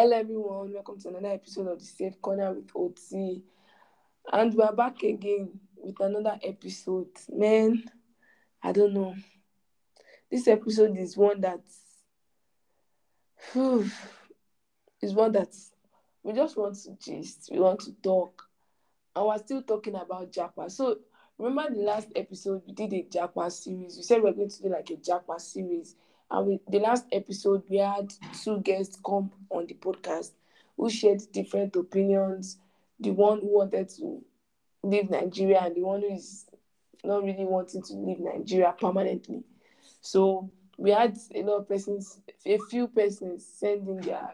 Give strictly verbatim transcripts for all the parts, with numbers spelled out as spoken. Hello everyone, welcome to another episode of the Safe Corner with O T. And we're back again with another episode. Man, I don't know. This episode is one that whew, is one that we just want to gist, we want to talk. And we're still talking about JAPA. So remember the last episode we did a JAPA series. We said we we're going to do like a JAPA series. And with the last episode, we had two guests come on the podcast who shared different opinions. The one who wanted to leave Nigeria and the one who is not really wanting to leave Nigeria permanently. So we had a lot of persons, a few persons sending their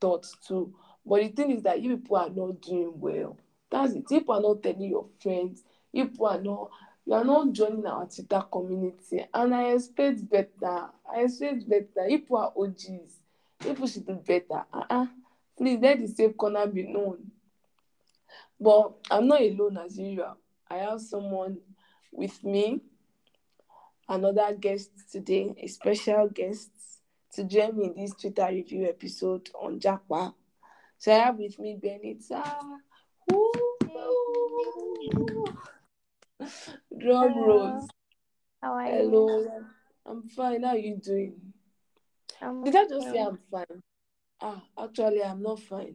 thoughts too. But the thing is that you people are not doing well. That's it. You people are not telling your friends. You people are not... You are not joining our Twitter community, and I expect better. I expect better. People are O Gs. People should do better. Uh-uh. Please, let the Safe Corner be known. But I'm not alone as usual. I have someone with me, another guest today, a special guest, to join me in this Twitter review episode on JAPA. So I have with me Benita. Woo! Drum Rose. How are Hello. you? Hello. I'm fine. How are you doing? I'm Did I just fine. say I'm fine? Ah, actually, I'm not fine.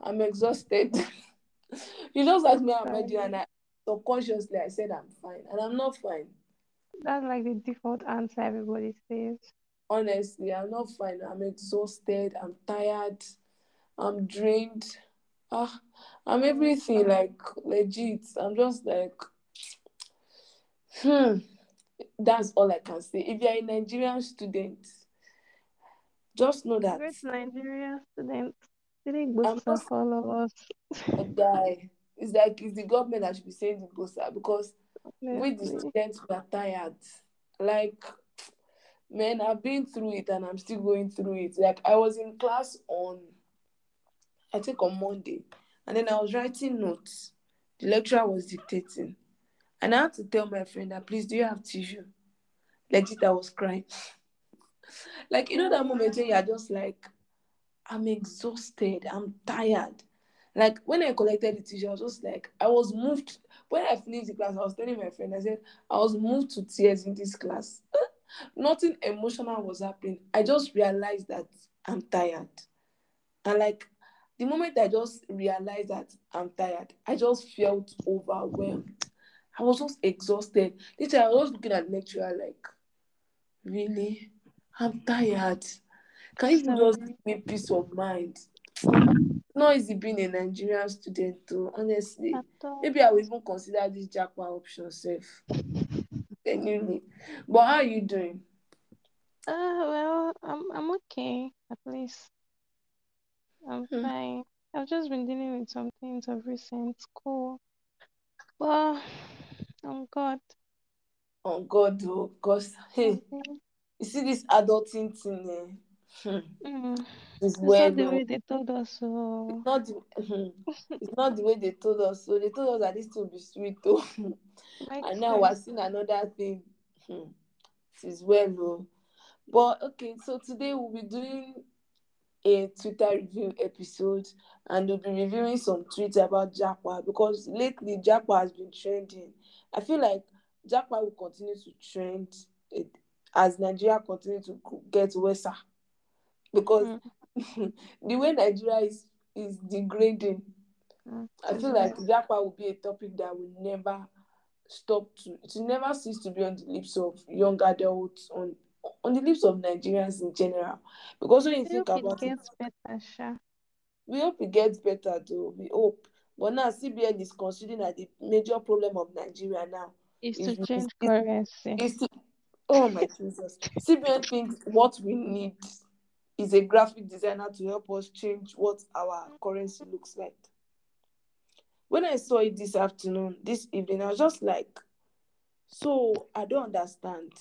I'm exhausted. You just asked me how am I doing, and I, subconsciously I said I'm fine, and I'm not fine. That's like the default answer everybody says. Honestly, I'm not fine. I'm exhausted. I'm tired. I'm drained. Ah, I'm everything, like, legit. I'm just like, hmm, that's all I can say. If you're a Nigerian student, just know that. Great Nigerian student. Didn't go for all of us. A guy. It's like, it's the government that should be saying the Gosa, because yes, with the students, we are tired. Like, man, I've been through it and I'm still going through it. Like, I was in class on... I think on Monday, and then I was writing notes. The lecturer was dictating, and I had to tell my friend that, please, do you have tissue? Legit, I was crying. Like, you know that moment when you're just like, I'm exhausted, I'm tired. Like, when I collected the tissue, I was just like, I was moved. When I finished the class, I was telling my friend, I said, I was moved to tears in this class. Nothing emotional was happening. I just realized that I'm tired. And like, the moment I just realized that I'm tired, I just felt overwhelmed. I was just exhausted. Literally, I was looking at the lecturer like, really? I'm tired. Can you just give me peace of mind? Not easy being a Nigerian student, though. Honestly, maybe I will even consider this JAPA option safe. Genuinely. But how are you doing? Uh, well, I'm I'm okay, at least. I'm hmm. fine. I've just been dealing with some things of recent school. Well, oh God. Oh God, oh, because, hey, you see this adulting thing, eh? Mm. It's, it's well, not the way they told us, so. It's not the, it's not the way they told us, so. They told us that this will be sweet, though. Like and now so. We're seeing another thing. It's well, though. But, okay, so today we'll be doing a Twitter review episode, and we'll be reviewing some tweets about JAPA, because lately JAPA has been trending. I feel like JAPA will continue to trend it as Nigeria continues to get worse, because mm. the way Nigeria is, is degrading, mm. I feel like JAPA will be a topic that will never stop to, it will never cease to be on the lips of young adults, on on the lips of Nigerians in general. Because when you we think about it, it better, sure. we hope it gets better though, we hope. But now C B N is considering that the major problem of Nigeria now is to change currency. Oh my Jesus. C B N thinks what we need is a graphic designer to help us change what our currency looks like. When I saw it this afternoon, this evening, I was just like, so I don't understand.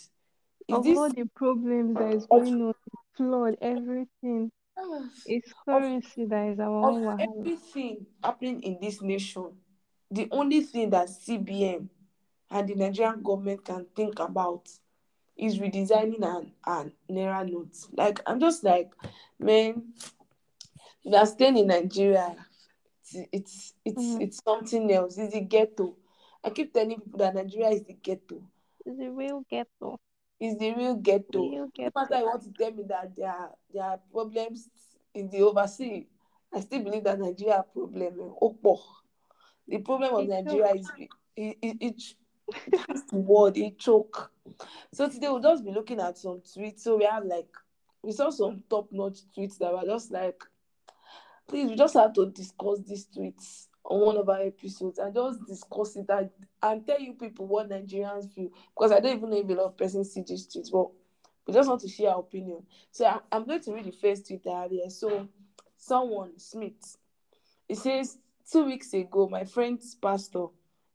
Is of this... all the problems that is going on, flood, everything, it's currency of, that is our own wahala. Everything happening in this nation, the only thing that C B N and the Nigerian government can think about is redesigning an, an Naira notes. Like, I'm just like, man, If you are staying in Nigeria, it's it's it's, mm. it's something else. It's the ghetto. I keep telling people that Nigeria is the ghetto. It's the real ghetto. It's the real ghetto. Real ghetto. No matter you want to tell me that there are, there are problems in the overseas, I still believe that Nigeria has problems. Opo. The problem of it's Nigeria so... is it, it, it, that's the word, it choke. So today we'll just be looking at some tweets. So we have like, we saw some top-notch tweets that were just like, please, we just have to discuss these tweets on one of our episodes and just discuss it and, and tell you people what Nigerians feel. Because I don't even know if a lot of persons see these tweets, but we just want to share our opinion. So I, I'm going to read the first tweet I have here. So someone, Smith, it says, two weeks ago, my friend's pastor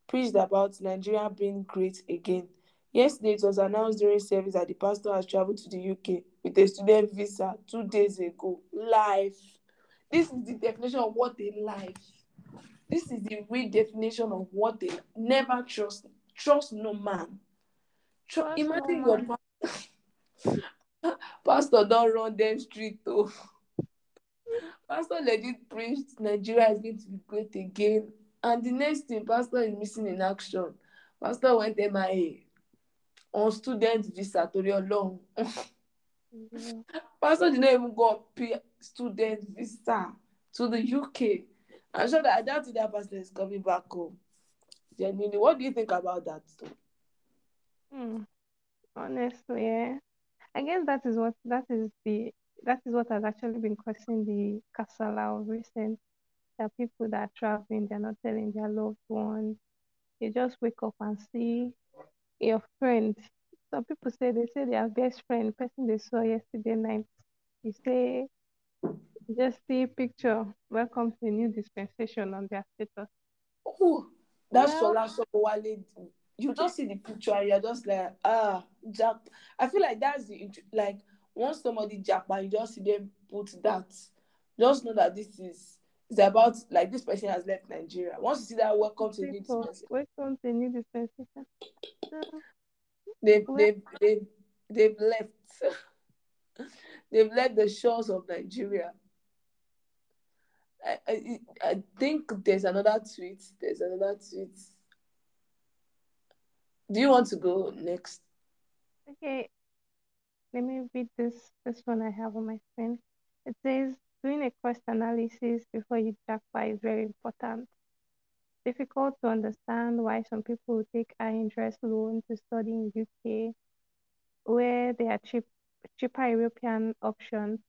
preached about Nigeria being great again. Yesterday, it was announced during service that the pastor has traveled to the U K with a student visa two days ago. Life. This is the definition of what a life. This is the redefinition of what they never trust. Trust no man. Trust Imagine no man. Your pastor don't run them street though. Pastor legit preached Nigeria is going to be great again. And the next thing, pastor is missing in action. Pastor went M I A on student visa to your long. Mm-hmm. Pastor did not even go pay student visa to the U K. I'm sure that I doubt if that pastor is coming back home. Genuinely, what do you think about that? Hmm. Honestly, yeah. I guess that is what that is the that is what has actually been causing the casala of recent. That people that are traveling, they're not telling their loved ones. You just wake up and see your friend. Some people say they say their best friend, person they saw yesterday night. You say. Just see picture. Welcome to a new dispensation on their status. Oh, that's Shola Sobowale. You just see the picture and you're just like, ah, Jap. I feel like that's the, like, once somebody Japa, you just see them put that. Just know that this is, it's about, like, this person has left Nigeria. Once you see that, welcome to a new dispensation. Welcome to a new dispensation. They've, they've, they've, they've left. They've left the shores of Nigeria. I, I I think there's another tweet. There's another tweet. Do you want to go next? Okay. Let me read this this one I have on my screen. It says, doing a cost analysis before you J A P A is very important. Difficult to understand why some people take high interest loan to study in U K where they are cheap, cheaper European options.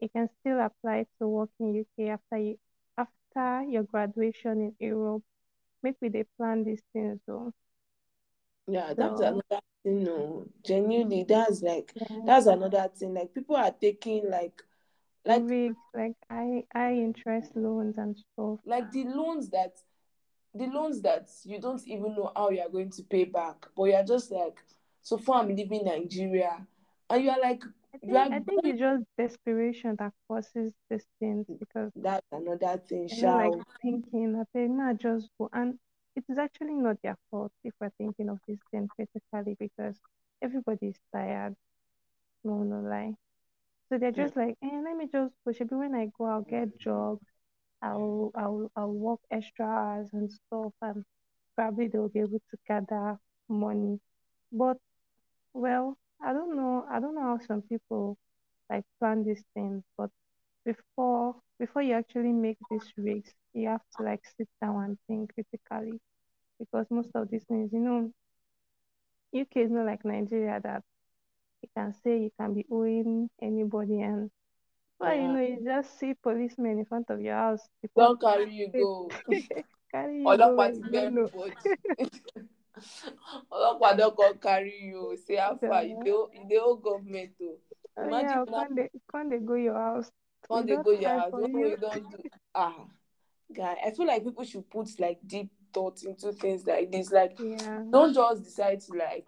You can still apply to work in U K after you, after your graduation in Europe. Make we dey plan these things though. Yeah, that's so, another thing. No, genuinely, that's like yeah. that's another thing. Like people are taking like like rigs, like high high interest loans and stuff. Like the loans that the loans that you don't even know how you are going to pay back, but you are just like, so far I'm living in Nigeria, and you are like. I think, I think it's just desperation that causes these things because that's another thing. Like thinking, I think not just go, and it is actually not their fault if we're thinking of this thing critically because everybody is tired. No, no lie. So they're just yeah. like, eh, let me just push. Maybe when I go, I'll get job. I'll I'll I'll work extra hours and stuff, and probably they'll be able to gather money. But well. I don't know. I don't know how some people like plan these things, but before before you actually make this risk, you have to like sit down and think critically, because most of these things, you know, U K is not like Nigeria that you can say you can be owing anybody, and well, yeah. you know, you just see policemen in front of your house. Don't carry you go. Carry you go. Olokwa don go carry you. Say how far you dey owe government o. Imagine now. Come dey go your house. Come dey go your house. What you don do? Ah, guy, I feel like people should put like deep thought into things like this. Like, yeah. don't just decide to like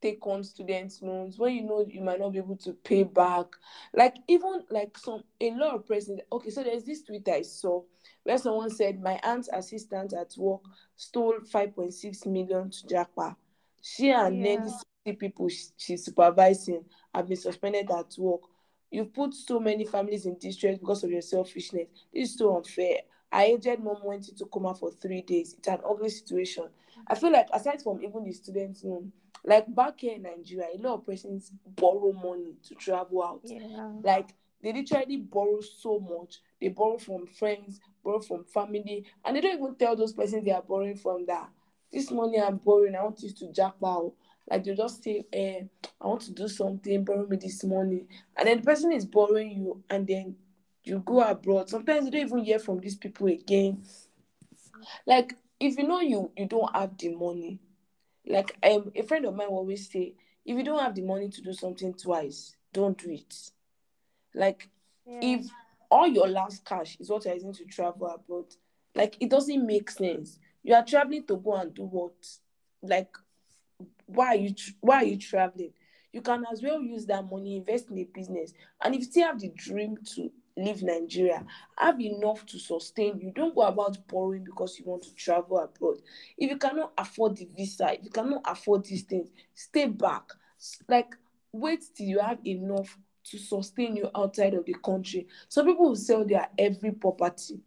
take on student loans when you know you might not be able to pay back. Like even like some a lot of persons. Okay, so there's this tweet I saw where someone said my aunt's assistant at work stole five point six million to J A P A. She and yeah. nearly sixty people she, she's supervising have been suspended at work. You've put so many families in distress because of your selfishness. This is so unfair. Our aged mom went into coma for three days. It's an ugly situation. I feel like aside from even the students, like back here in Nigeria, a lot of persons borrow money to travel out. Yeah. Like they literally borrow so much. They borrow from friends, borrow from family, and they don't even tell those persons they are borrowing from that. This money I'm borrowing, I want you to J A P A. Like they just say, eh, I want to do something, borrow me this money. And then the person is borrowing you, and then you go abroad. Sometimes you don't even hear from these people again. Like, if you know you, you don't have the money, like um, a friend of mine will always say, if you don't have the money to do something twice, don't do it. Like, yeah. If all your last cash is what you're using to travel abroad, like, it doesn't make sense. You are traveling to go and do what? Like, why are you tra- why are you traveling? You can as well use that money, invest in a business. And if you still have the dream to leave Nigeria, have enough to sustain you. Don't go about borrowing because you want to travel abroad. If you cannot afford the visa, if you cannot afford these things, stay back. Like, wait till you have enough to sustain you outside of the country. Some people will sell their every property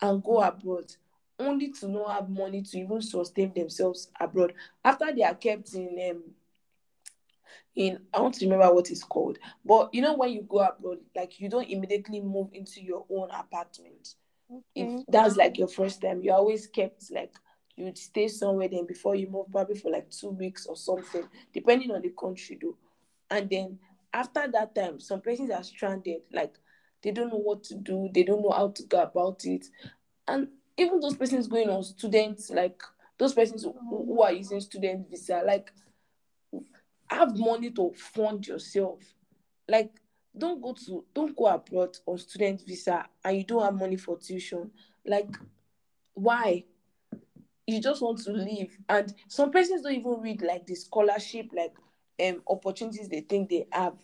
and go abroad, only to not have money to even sustain themselves abroad. After they are kept in, um, in I don't remember what it's called, but you know when you go abroad, like you don't immediately move into your own apartment. Okay. If that's like your first time, you're always kept like, you'd stay somewhere then before you move, probably for like two weeks or something, depending on the country though. And then after that time, some persons are stranded, like they don't know what to do, they don't know how to go about it. And even those persons going on students, like those persons who, who are using student visa, like have money to fund yourself. Like don't go to don't go abroad on student visa and you don't have money for tuition. Like why? You just want to live. And some persons don't even read like the scholarship, like um opportunities they think they have,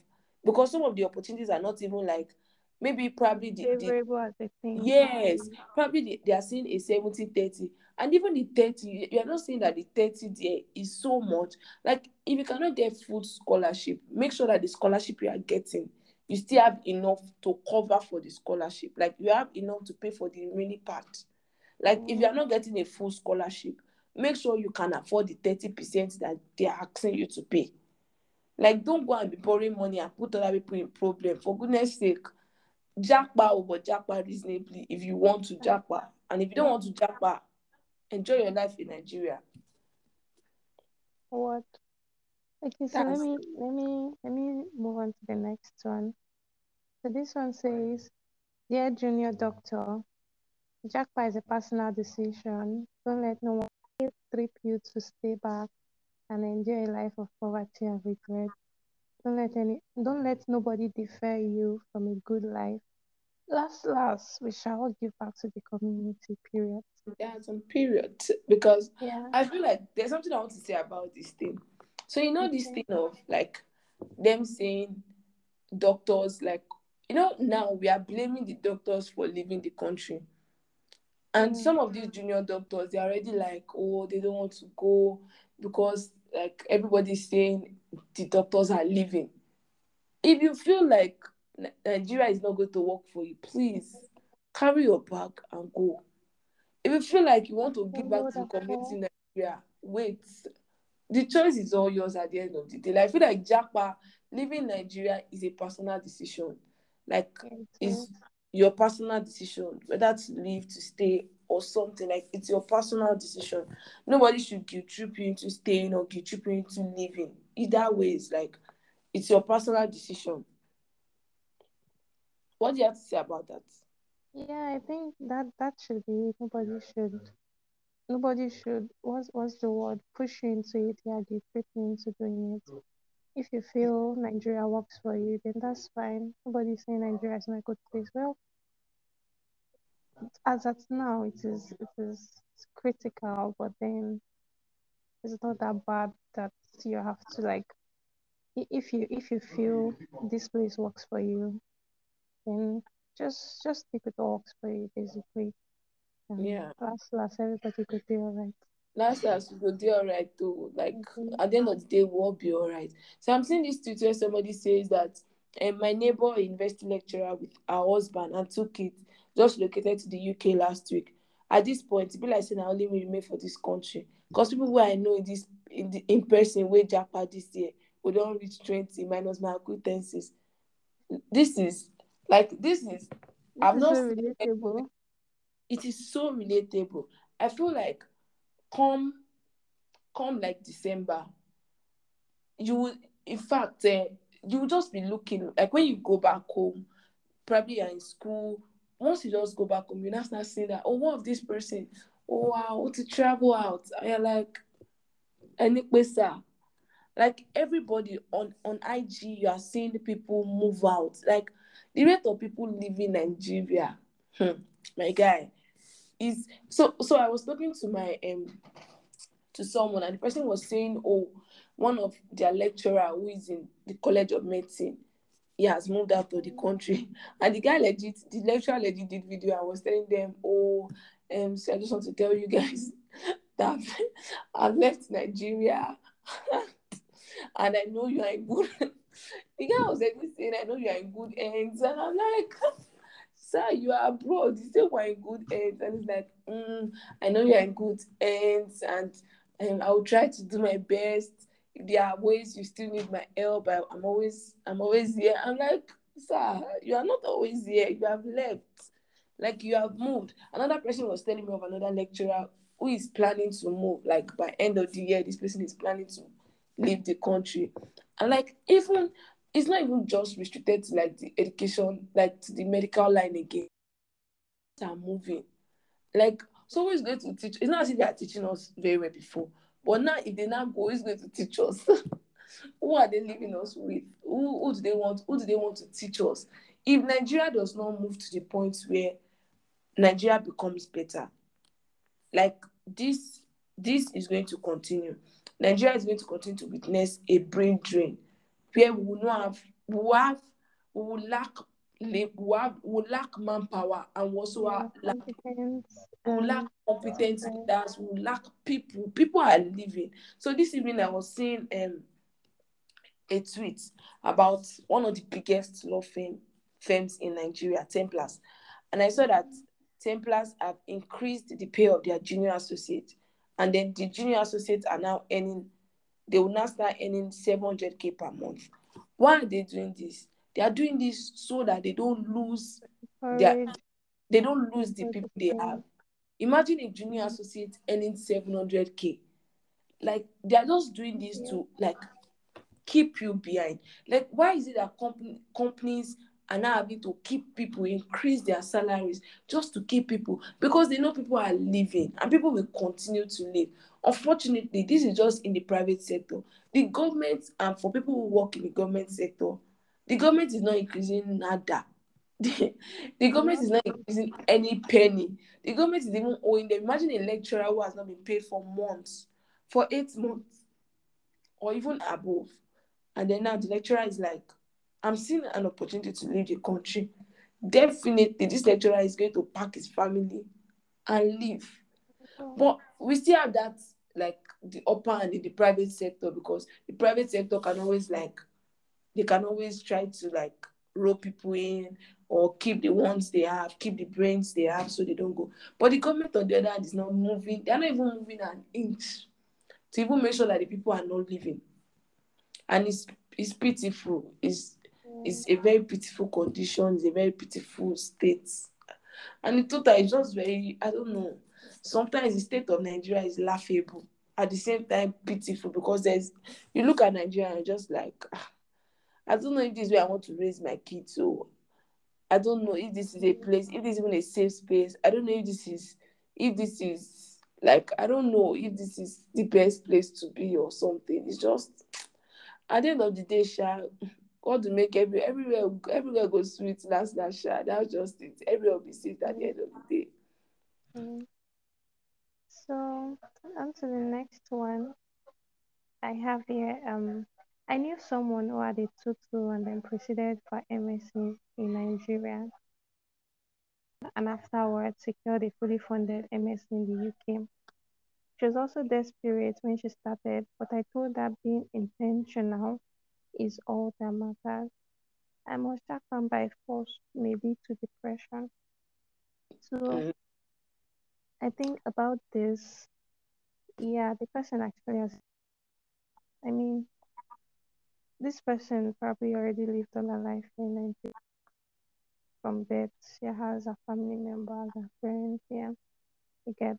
because some of the opportunities are not even like. Maybe probably the, the, the thing. Yes, probably the, they are seeing a seventy thirty. And even the thirty, you are not saying that the thirty there is so much. Like, if you cannot get full scholarship, make sure that the scholarship you are getting, you still have enough to cover for the scholarship. Like, you have enough to pay for the remaining part. Like, mm. if you are not getting a full scholarship, make sure you can afford the thirty percent that they are asking you to pay. Like, don't go and be borrowing money and put other people in problem. For goodness sake, J A P A, but J A P A reasonably if you want to J A P A. And if you don't want to J A P A, enjoy your life in Nigeria. What? Okay, so That's... let me let me let me move on to the next one. So this one says, dear junior doctor, J A P A is a personal decision. Don't let no one trip you to stay back and enjoy a life of poverty and regret. Don't let any, don't let nobody defer you from a good life. Last, last, we shall all give back to the community, period. There's some period, because yeah. I feel like there's something I want to say about this thing. So, you know, okay. this thing of, like, them saying doctors, like, you know, now we are blaming the doctors for leaving the country. And mm. some of these junior doctors, they're already like, oh, they don't want to go because, like, everybody's saying the doctors are leaving. If you feel like Nigeria is not going to work for you, please carry your bag and go. If you feel like you want to give back to the community in Nigeria, wait. The choice is all yours at the end of the day. Like, I feel like J A P A, leaving Nigeria is a personal decision. Like, it's your personal decision, whether to leave, to stay, or something. Like, it's your personal decision. Nobody should guilt trip you into staying or guilt trip you into living. Either way, it's like, it's your personal decision. What do you have to say about that? Yeah, I think that that should be it. Nobody should, nobody should, what's, what's the word, push you into it, yeah, guilt trip you into doing it. If you feel Nigeria works for you, then that's fine. Nobody's saying Nigeria is not a good place. Well, as at now, it is it is critical, but then it's not that bad that you have to, like, if you if you feel this place works for you, then just just stick with what works for you, basically. And yeah. Last, last, everybody could be all right. Last, last, we could do all right, too. Like, mm-hmm. at the end of the day, we'll all be all right. So I'm seeing this tweet where somebody says that And my neighbor, university lecturer with her husband and two kids, just relocated to the U K last week. At this point, it be like saying I only remain for this country. Because people who I know in this in, the, in person with JAPA this year, we don't reach twenty minus my acquaintances. This is like this is this I'm is not so relatable. It is so relatable. I feel like come come like December, you will in fact uh, you will just be looking like when you go back home, probably you're in school. Once you just go back home, you now start seeing that, oh, what of this person? Oh, wow, to travel out. And you're like, any place, like everybody on, on I G, you are seeing people move out. Like the rate of people leaving Nigeria, hmm, my guy, is so. So I was talking to my um to someone, and the person was saying, oh, one of their lecturer who is in the College of Medicine, he has moved out of the country. And the guy legit, the lecturer legit did video. I was telling them, oh, um, so I just want to tell you guys that I've left Nigeria. And I know you are in good. The guy was legit saying, I know you are in good hands. And I'm like, sir, you are abroad. You say we're in good hands. And he's like, mm, I know you are in good hands. And um, I'll try to do my best. There are ways you still need my help. I, I'm always, I'm always here. I'm like, sir, you are not always here. You have left, like you have moved. Another person was telling me of another lecturer who is planning to move. Like by end of the year, this person is planning to leave the country. And like even, it's not even just restricted to like the education, like to the medical line again. They are moving. Like it's always going to teach. It's not as if they are teaching us very well before. But now, if they now go, who's going to teach us? Who are they leaving us with? Who, who do they want? Who do they want to teach us? If Nigeria does not move to the point where Nigeria becomes better, like this, this is going to continue. Nigeria is going to continue to witness a brain drain, where we will not have, we will have, we will lack, we will, have, we will lack manpower, and also have lack. We lack competent leaders, we lack people. People are leaving. So this evening I was seeing um, a tweet about one of the biggest law firm, firms in Nigeria, Templars. And I saw that Templars have increased the pay of their junior associates. And then the junior associates are now earning, they will now start earning seven hundred K per month. Why are they doing this? They are doing this so that they don't lose their, they don't lose the people they have. Imagine a junior associate earning seven hundred K. Like, they are just doing this to, like, keep you behind. Like, why is it that company, companies are now having to keep people, increase their salaries just to keep people? Because they know people are leaving, and people will continue to leave. Unfortunately, this is just in the private sector. The government, and for people who work in the government sector, the government is not increasing nada. The, the government is not using any penny. The government is even owing them. Imagine a lecturer who has not been paid for months, for eight months, or even above. And then now the lecturer is like, I'm seeing an opportunity to leave the country. Definitely, this lecturer is going to pack his family and leave. But we still have that, like, the upper hand in the private sector, because the private sector can always, like, they can always try to, like, roll people in, or keep the ones they have, keep the brains they have so they don't go. But the government on the other hand is not moving. They're not even moving an inch to even make sure that the people are not living. And it's it's pitiful. It's, it's a very pitiful condition. It's a very pitiful state. And in total, it's just very, I don't know. Sometimes the state of Nigeria is laughable. At the same time, pitiful, because there's, you look at Nigeria and you're just like, I don't know if this is where I want to raise my kids. So I don't know if this is a place, if this is even a safe space. I don't know if this is, if this is like, I don't know if this is the best place to be or something. It's just, at the end of the day, Sha, God will make every, everywhere, everywhere go sweet last night, Sha. That's just it. Everywhere will be safe at the end of the day. Mm-hmm. So on to the next one. I have here, um, I knew someone who had a tutu and then proceeded for M S C in Nigeria, and afterwards secured a fully funded M S C in the U K. She was also desperate when she started, but I told her being intentional is all that matters. I must attack them by force, maybe to depression. So mm-hmm. I think about this, yeah, the person actually has, I mean, this person probably already lived all her life in Nigeria. From birth, she has a family member, her parents, yeah, you get.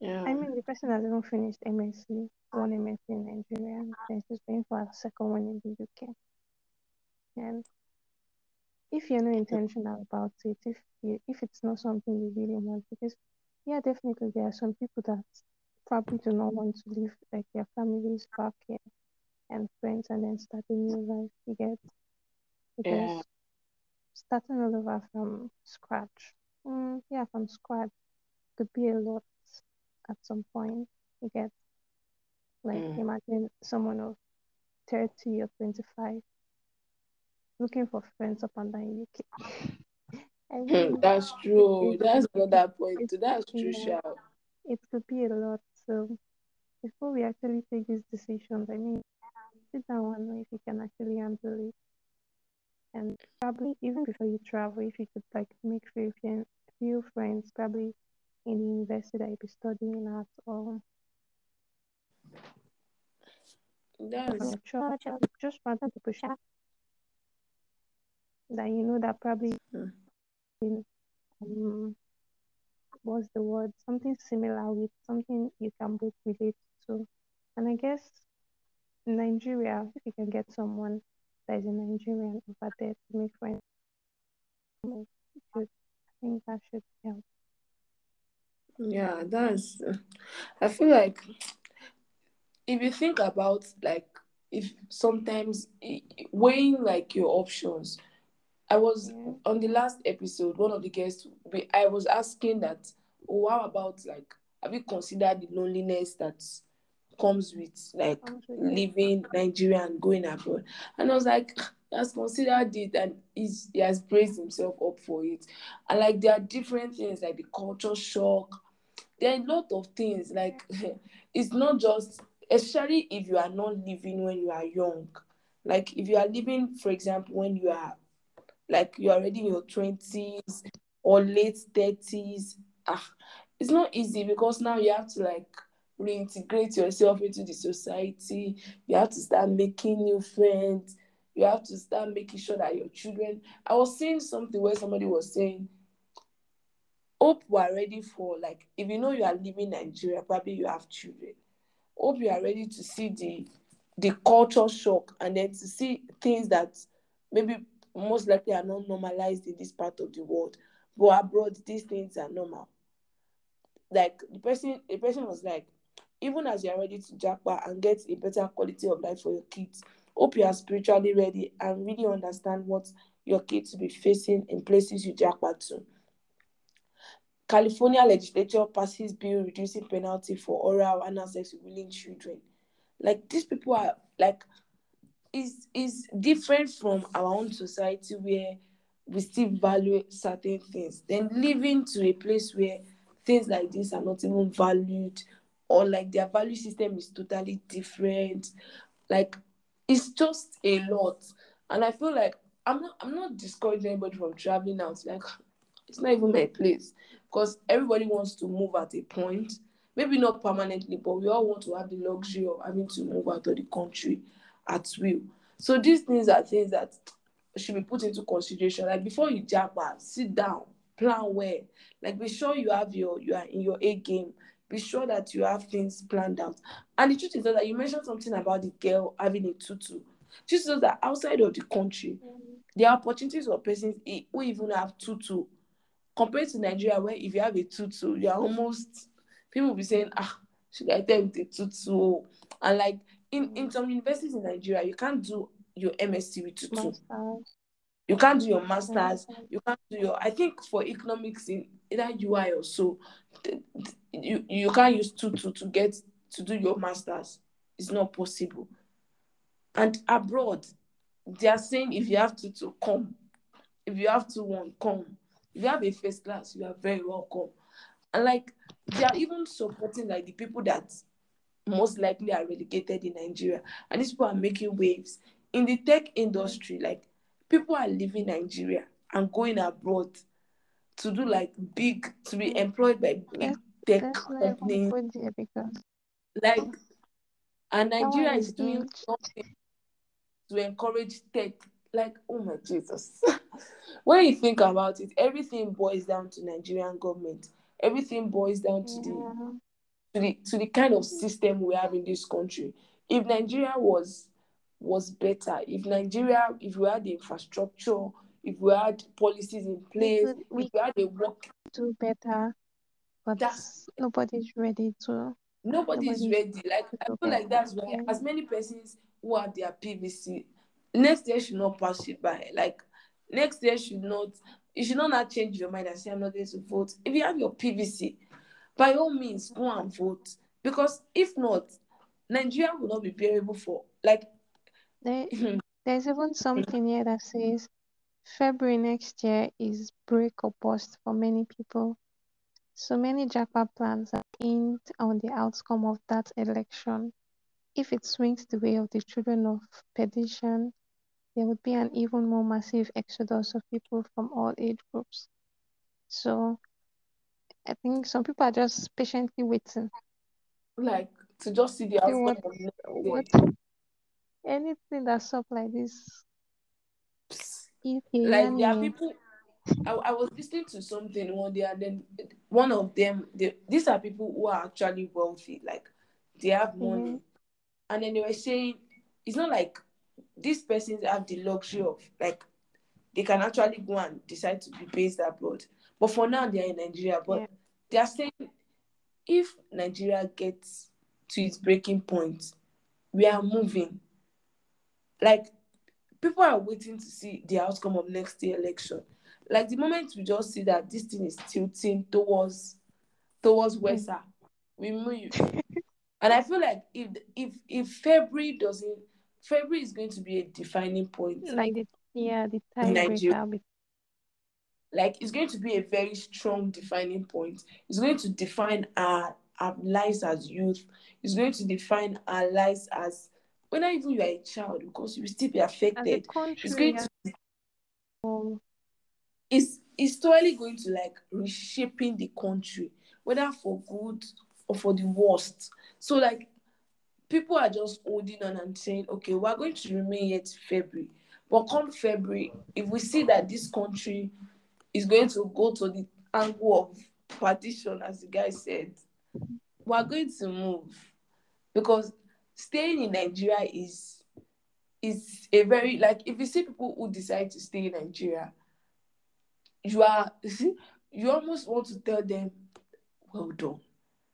Yeah. I mean, the person has even finished M S C, one M S C in Nigeria, and she's going for a second one in the U K. And if you're not intentional about it, if you, if it's not something you really want, because yeah, definitely there are some people that probably do not want to leave like their families back here and friends and then start a new life. You get because yeah. starting all over from scratch, mm, yeah, from scratch could be a lot at some point. You get like mm. imagine someone of thirty or twenty-five. Looking for friends up and down U K. I mean, that's true. It, that's another point. That's true, Sha. It could be a lot. So before we actually take these decisions, I mean, sit down and know if you can actually handle it. And probably even before you travel, if you could like make few few friends, probably in the university that you'll be studying at, or that's church. Just rather to push up. That you know that probably mm. in, um, what's the word? Something similar with something you can both relate to. And I guess in Nigeria, if you can get someone that is a Nigerian over there to make friends, I think that should help. Yeah, that's. Uh, I feel like if you think about like if sometimes weighing like your options. I was yeah. on the last episode, one of the guests, I was asking that, oh, how about, like, have you considered the loneliness that comes with, like, leaving Nigeria and going abroad? And I was like, he has considered it, and he's, he has braced himself up for it. And, like, there are different things, like the culture shock. There are a lot of things, like, it's not just, especially if you are not living when you are young. Like, if you are living, for example, when you are like you're already in your twenties or late thirties. Ah, it's not easy because now you have to like reintegrate yourself into the society. You have to start making new friends. You have to start making sure that your children. I was seeing something where somebody was saying, hope we are ready for like, if you know you are living in Nigeria, probably you have children. Hope you are ready to see the, the culture shock and then to see things that maybe most likely are not normalized in this part of the world. But abroad, these things are normal. Like, the person the person was like, even as you are ready to JAPA and get a better quality of life for your kids, hope you are spiritually ready and really understand what your kids will be facing in places you JAPA to. California legislature passes bill reducing penalty for oral and anal sex with willing children. Like, these people are, like, Is is different from our own society where we still value certain things. Then living to a place where things like this are not even valued, or like their value system is totally different. Like it's just a lot, and I feel like I'm not I'm not discouraging anybody from traveling out. Like it's not even my place because everybody wants to move at a point, maybe not permanently, but we all want to have the luxury of having to move out of the country at will. So these things are things that should be put into consideration. Like before you JAPA, sit down, plan well. Like be sure you have your you are in your A game. Be sure that you have things planned out. And the truth is that you mentioned something about the girl having a tutu. Just so that outside of the country, mm-hmm. there are opportunities for persons who even have tutu. Compared to Nigeria, where if you have a tutu, you are almost people will be saying, ah, should I take the tutu? And like In in some universities in Nigeria, you can't do your M S c with tutu. Masters. You can't do your masters. You can't do your. I think for economics in either U I or so, you you can't use tutu to get to do your masters. It's not possible. And abroad, they are saying if you have tutu, come. If you have two one, come. If you have a first class, you are very welcome. And like they are even supporting like the people that most likely are relegated in Nigeria. And these people are making waves. In the tech industry, like people are leaving Nigeria and going abroad to do like big, to be employed by big tech that's companies. Because... Like, and Nigeria is doing something to encourage tech. Like, oh my Jesus. When you think about it, everything boils down to Nigerian government. Everything boils down to the, to the to the kind of system we have in this country. If Nigeria was was better, if Nigeria, if we had the infrastructure, if we had policies in place, we, if we had a work do better, but that's, nobody's ready to. Nobody's, nobody's ready. Like I feel better. Like that's why as many persons who have their P V C, next year should not pass it by. Like next year should not. You should not, not change your mind and say, I'm not going to vote. If you have your P V C, by all means, go and vote. Because if not, Nigeria will not be bearable for, like... There, there's even something here that says February next year is break or bust for many people. So many JAPA plans are aimed on the outcome of that election. If it swings the way of the children of perdition, there would be an even more massive exodus of people from all age groups. So I think some people are just patiently waiting. Like, to just see the outcome. What, what, anything that's up like this. If like, there are people... I, I was listening to something one day, and then one of them... They, these are people who are actually wealthy. Like, they have money. Mm-hmm. And then they were saying, it's not like... These persons have the luxury of, like, they can actually go and decide to be based abroad. But for now, they are in Nigeria. But yeah. They are saying, if Nigeria gets to its breaking point, we are moving. Like, people are waiting to see the outcome of next year's election. Like, the moment we just see that this thing is tilting towards towards West, mm. we move. And I feel like if if if February doesn't, February is going to be a defining point. Like the, yeah, the time Nigeria. Like it's going to be a very strong defining point. It's going to define our, our lives as youth. It's going to define our lives as whether even you are a child, because you will still be affected. Country, it's going yeah. to um, it's it's totally going to like reshaping the country, whether for good or for the worst. So like people are just holding on and saying, okay, we're going to remain here till February. But come February, if we see that this country is going to go to the angle of partition, as the guy said, we're going to move. Because staying in Nigeria is, is a very, like, if you see people who decide to stay in Nigeria, you are, you almost want to tell them, well done.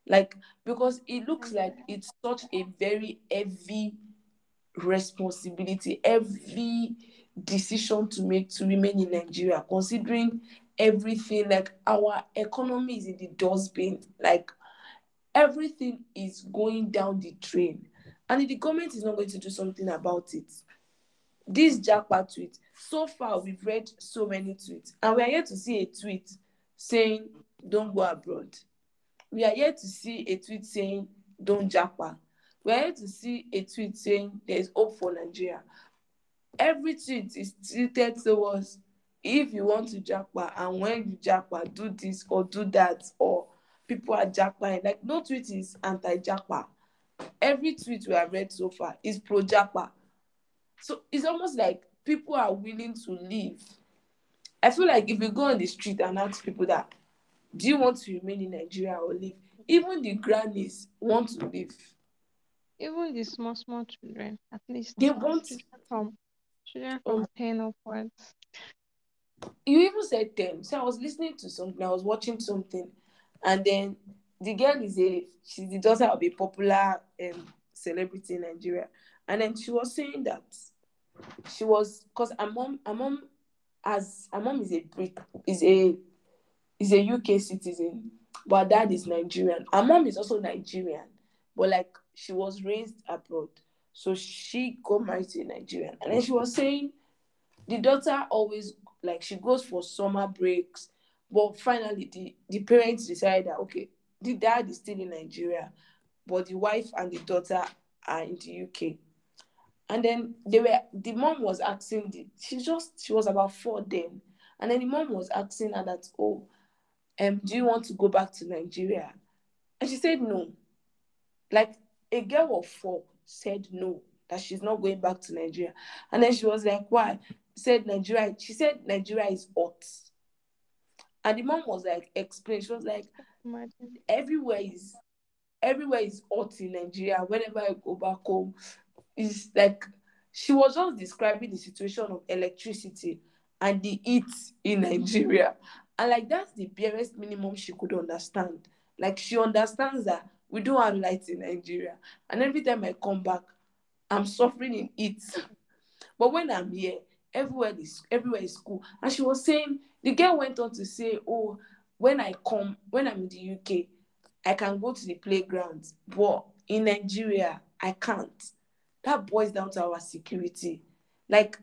Like, because it looks like it's such a very heavy responsibility, every decision to make to remain in Nigeria, considering everything, like our economy is in the dustbin, like everything is going down the drain. And if the government is not going to do something about it, this JAPA tweet, so far we've read so many tweets, and we are yet to see a tweet saying, don't go abroad. We are yet to see a tweet saying, don't JAPA. We are yet to see a tweet saying, there is hope for Nigeria. Every tweet is tweeted towards, if you want to JAPA, and when you JAPA, do this or do that, or people are JAPA. Like, no tweet is anti-JAPA. Every tweet we have read so far is pro-JAPA. So it's almost like people are willing to leave. I feel like if you go on the street and ask people that, do you want to remain in Nigeria or leave? Even the grannies want to leave. Even the small, small children, at least. They want children from, children from oh. ten upwards. You even said ten. So I was listening to something, I was watching something, and then the girl is a, she's the daughter of a popular um, celebrity in Nigeria. And then she was saying that she was, because her mom, her mom, as, her mom is a Brit, is a, is a U K citizen, but her dad is Nigerian. Her mom is also Nigerian, but like she was raised abroad. So she got married to a Nigerian. And then she was saying the daughter always, like she goes for summer breaks, but finally the, the parents decided that, okay, the dad is still in Nigeria, but the wife and the daughter are in the U K. And then they were, the mom was asking, the, she just, she was about four then. And then the mom was asking her that, oh, um, do you want to go back to Nigeria? And she said no. Like, a girl of four said no, that she's not going back to Nigeria. And then she was like, why? Said Nigeria, she said Nigeria is hot. And the mom was like, explain. She was like, everywhere is, everywhere is hot in Nigeria. Whenever I go back home, it's like, she was just describing the situation of electricity and the heat in Nigeria. And like, that's the barest minimum she could understand. Like, she understands that we don't have lights in Nigeria. And every time I come back, I'm suffering in heat. But when I'm here, everywhere is, everywhere is cool. And she was saying, the girl went on to say, oh, when I come, when I'm in the U K, I can go to the playground. But in Nigeria, I can't. That boils down to our security. Like,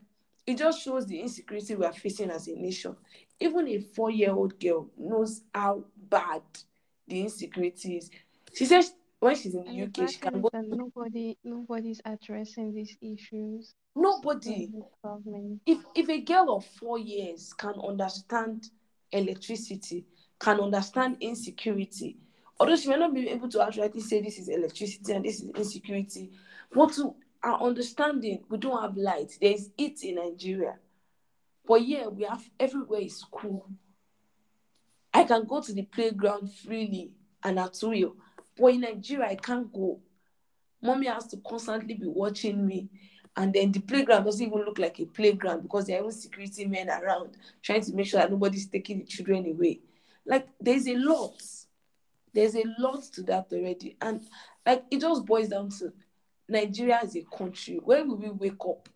it just shows the insecurity we are facing as a nation. Even a four-year-old girl knows how bad the insecurity is. She says when she's in the and U K, she can go. Nobody, nobody's addressing these issues. Nobody. If if a girl of four years can understand electricity, can understand insecurity, although she may not be able to outrightly say this is electricity and this is insecurity, but to our understanding, we don't have light. There is heat in Nigeria, but yeah, we have, everywhere is cool. I can go to the playground freely and at will. But in Nigeria, I can't go. Mommy has to constantly be watching me. And then the playground doesn't even look like a playground because there are even security men around trying to make sure that nobody's taking the children away. Like, there's a lot. There's a lot to that already. And, like, it just boils down to Nigeria as a country. When will we wake up?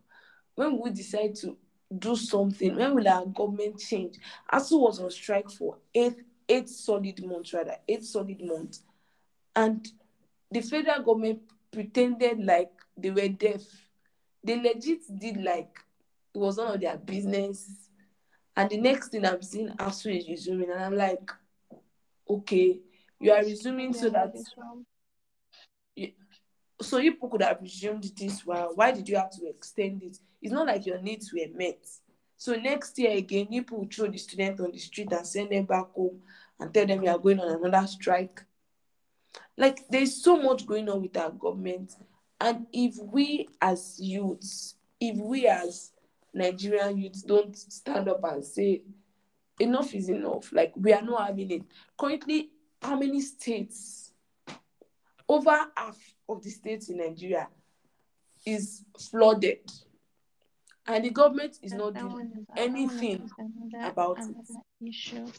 When will we decide to do something? When will our government change? A S U was on strike for eight, eight solid months, rather, eight solid months. And the federal government pretended like they were deaf. They legit did like it was none of their business. And the next thing I'm seeing, A S U is resuming. And I'm like, okay, you are resuming so that... You, so people could have resumed this while. Why did you have to extend it? It's not like your needs were met. So next year again, you people will throw the students on the street and send them back home and tell them you are going on another strike. Like, there's so much going on with our government. And if we as youths, if we as Nigerian youths don't stand up and say, enough is enough, like, we are not having it. Currently, how many states, over half of the states in Nigeria is flooded. And the government is not doing anything about it.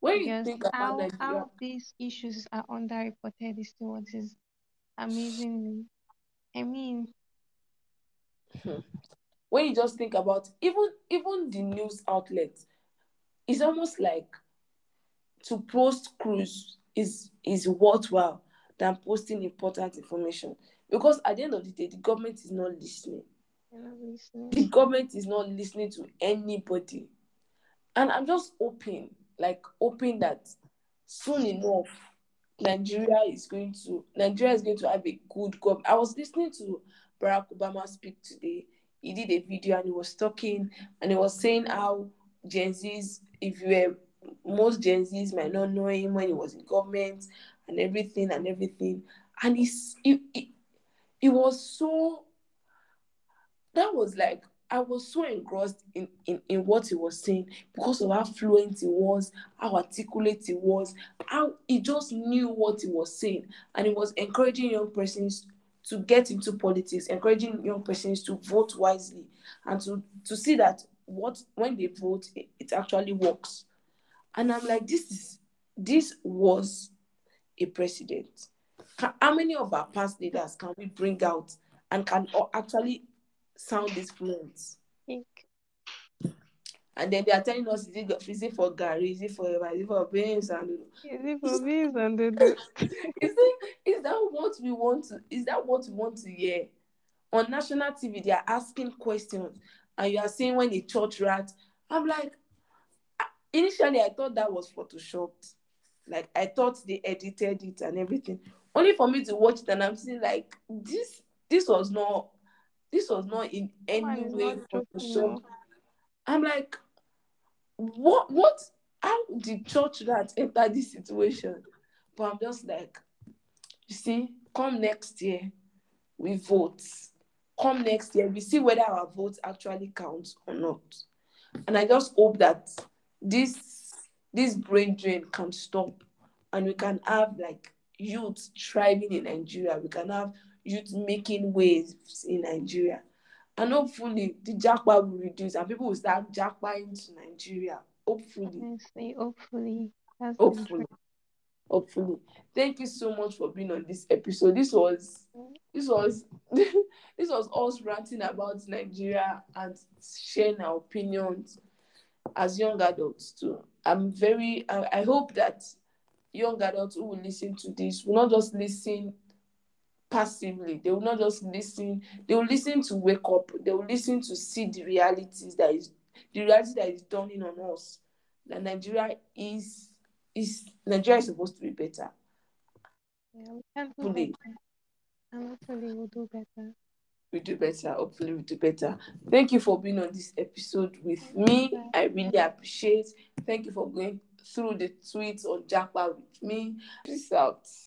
When you because think about how, how these issues are underreported is still what is amazing. I mean, when you just think about even even the news outlets, it's almost like to post cruise is is worthwhile than posting important information, because at the end of the day, the government is not listening. Not listening. The government is not listening to anybody, and I'm just hoping. Like, hoping that soon enough, Nigeria is going to Nigeria is going to have a good government. I was listening to Barack Obama speak today. He did a video and he was talking and he was saying how Gen Zs, if you were most Gen Zs might not know him when he was in government and everything and everything. And he's it it, it was so that was like. I was so engrossed in, in, in what he was saying because of how fluent he was, how articulate he was, how he just knew what he was saying. And he was encouraging young persons to get into politics, encouraging young persons to vote wisely and to, to see that what when they vote, it, it actually works. And I'm like, this is this was a precedent. How many of our past leaders can we bring out and can actually sound is fluent? And then they are telling us, is it, is it for Gary? Is it for Eva? Is it for beans? And is it for beans? And is it, is that what we want to? Is that what we want to hear? On national T V, they are asking questions, and you are saying when a church rat. I'm like, initially I thought that was photoshopped, like I thought they edited it and everything. Only for me to watch it, and I'm seeing like this. this was not this was not in any way professional. I'm like, what what how did church that enter this situation? But I'm just like, you see, come next year, we vote. Come next year, we see whether our votes actually count or not. And I just hope that this this brain drain can stop and we can have like youth thriving in Nigeria. We can have youth making waves in Nigeria. And hopefully the JAPA will reduce and people will start JAPA into Nigeria. Hopefully. Honestly, hopefully. That's hopefully. Hopefully. Thank you so much for being on this episode. This was this was this was us ranting about Nigeria and sharing our opinions as young adults too. I'm very I, I hope that young adults who will listen to this will not just listen passively. They will not just listen. They will listen to wake up. They will listen to see the realities that is the reality that is dawning on us. That Nigeria is is Nigeria is supposed to be better. Yeah, we can do hopefully. better. And hopefully we'll do better. We do better. Hopefully we do better. Thank you for being on this episode with me. I really appreciate. Thank you for going through the tweets on JAPA with me. Peace out.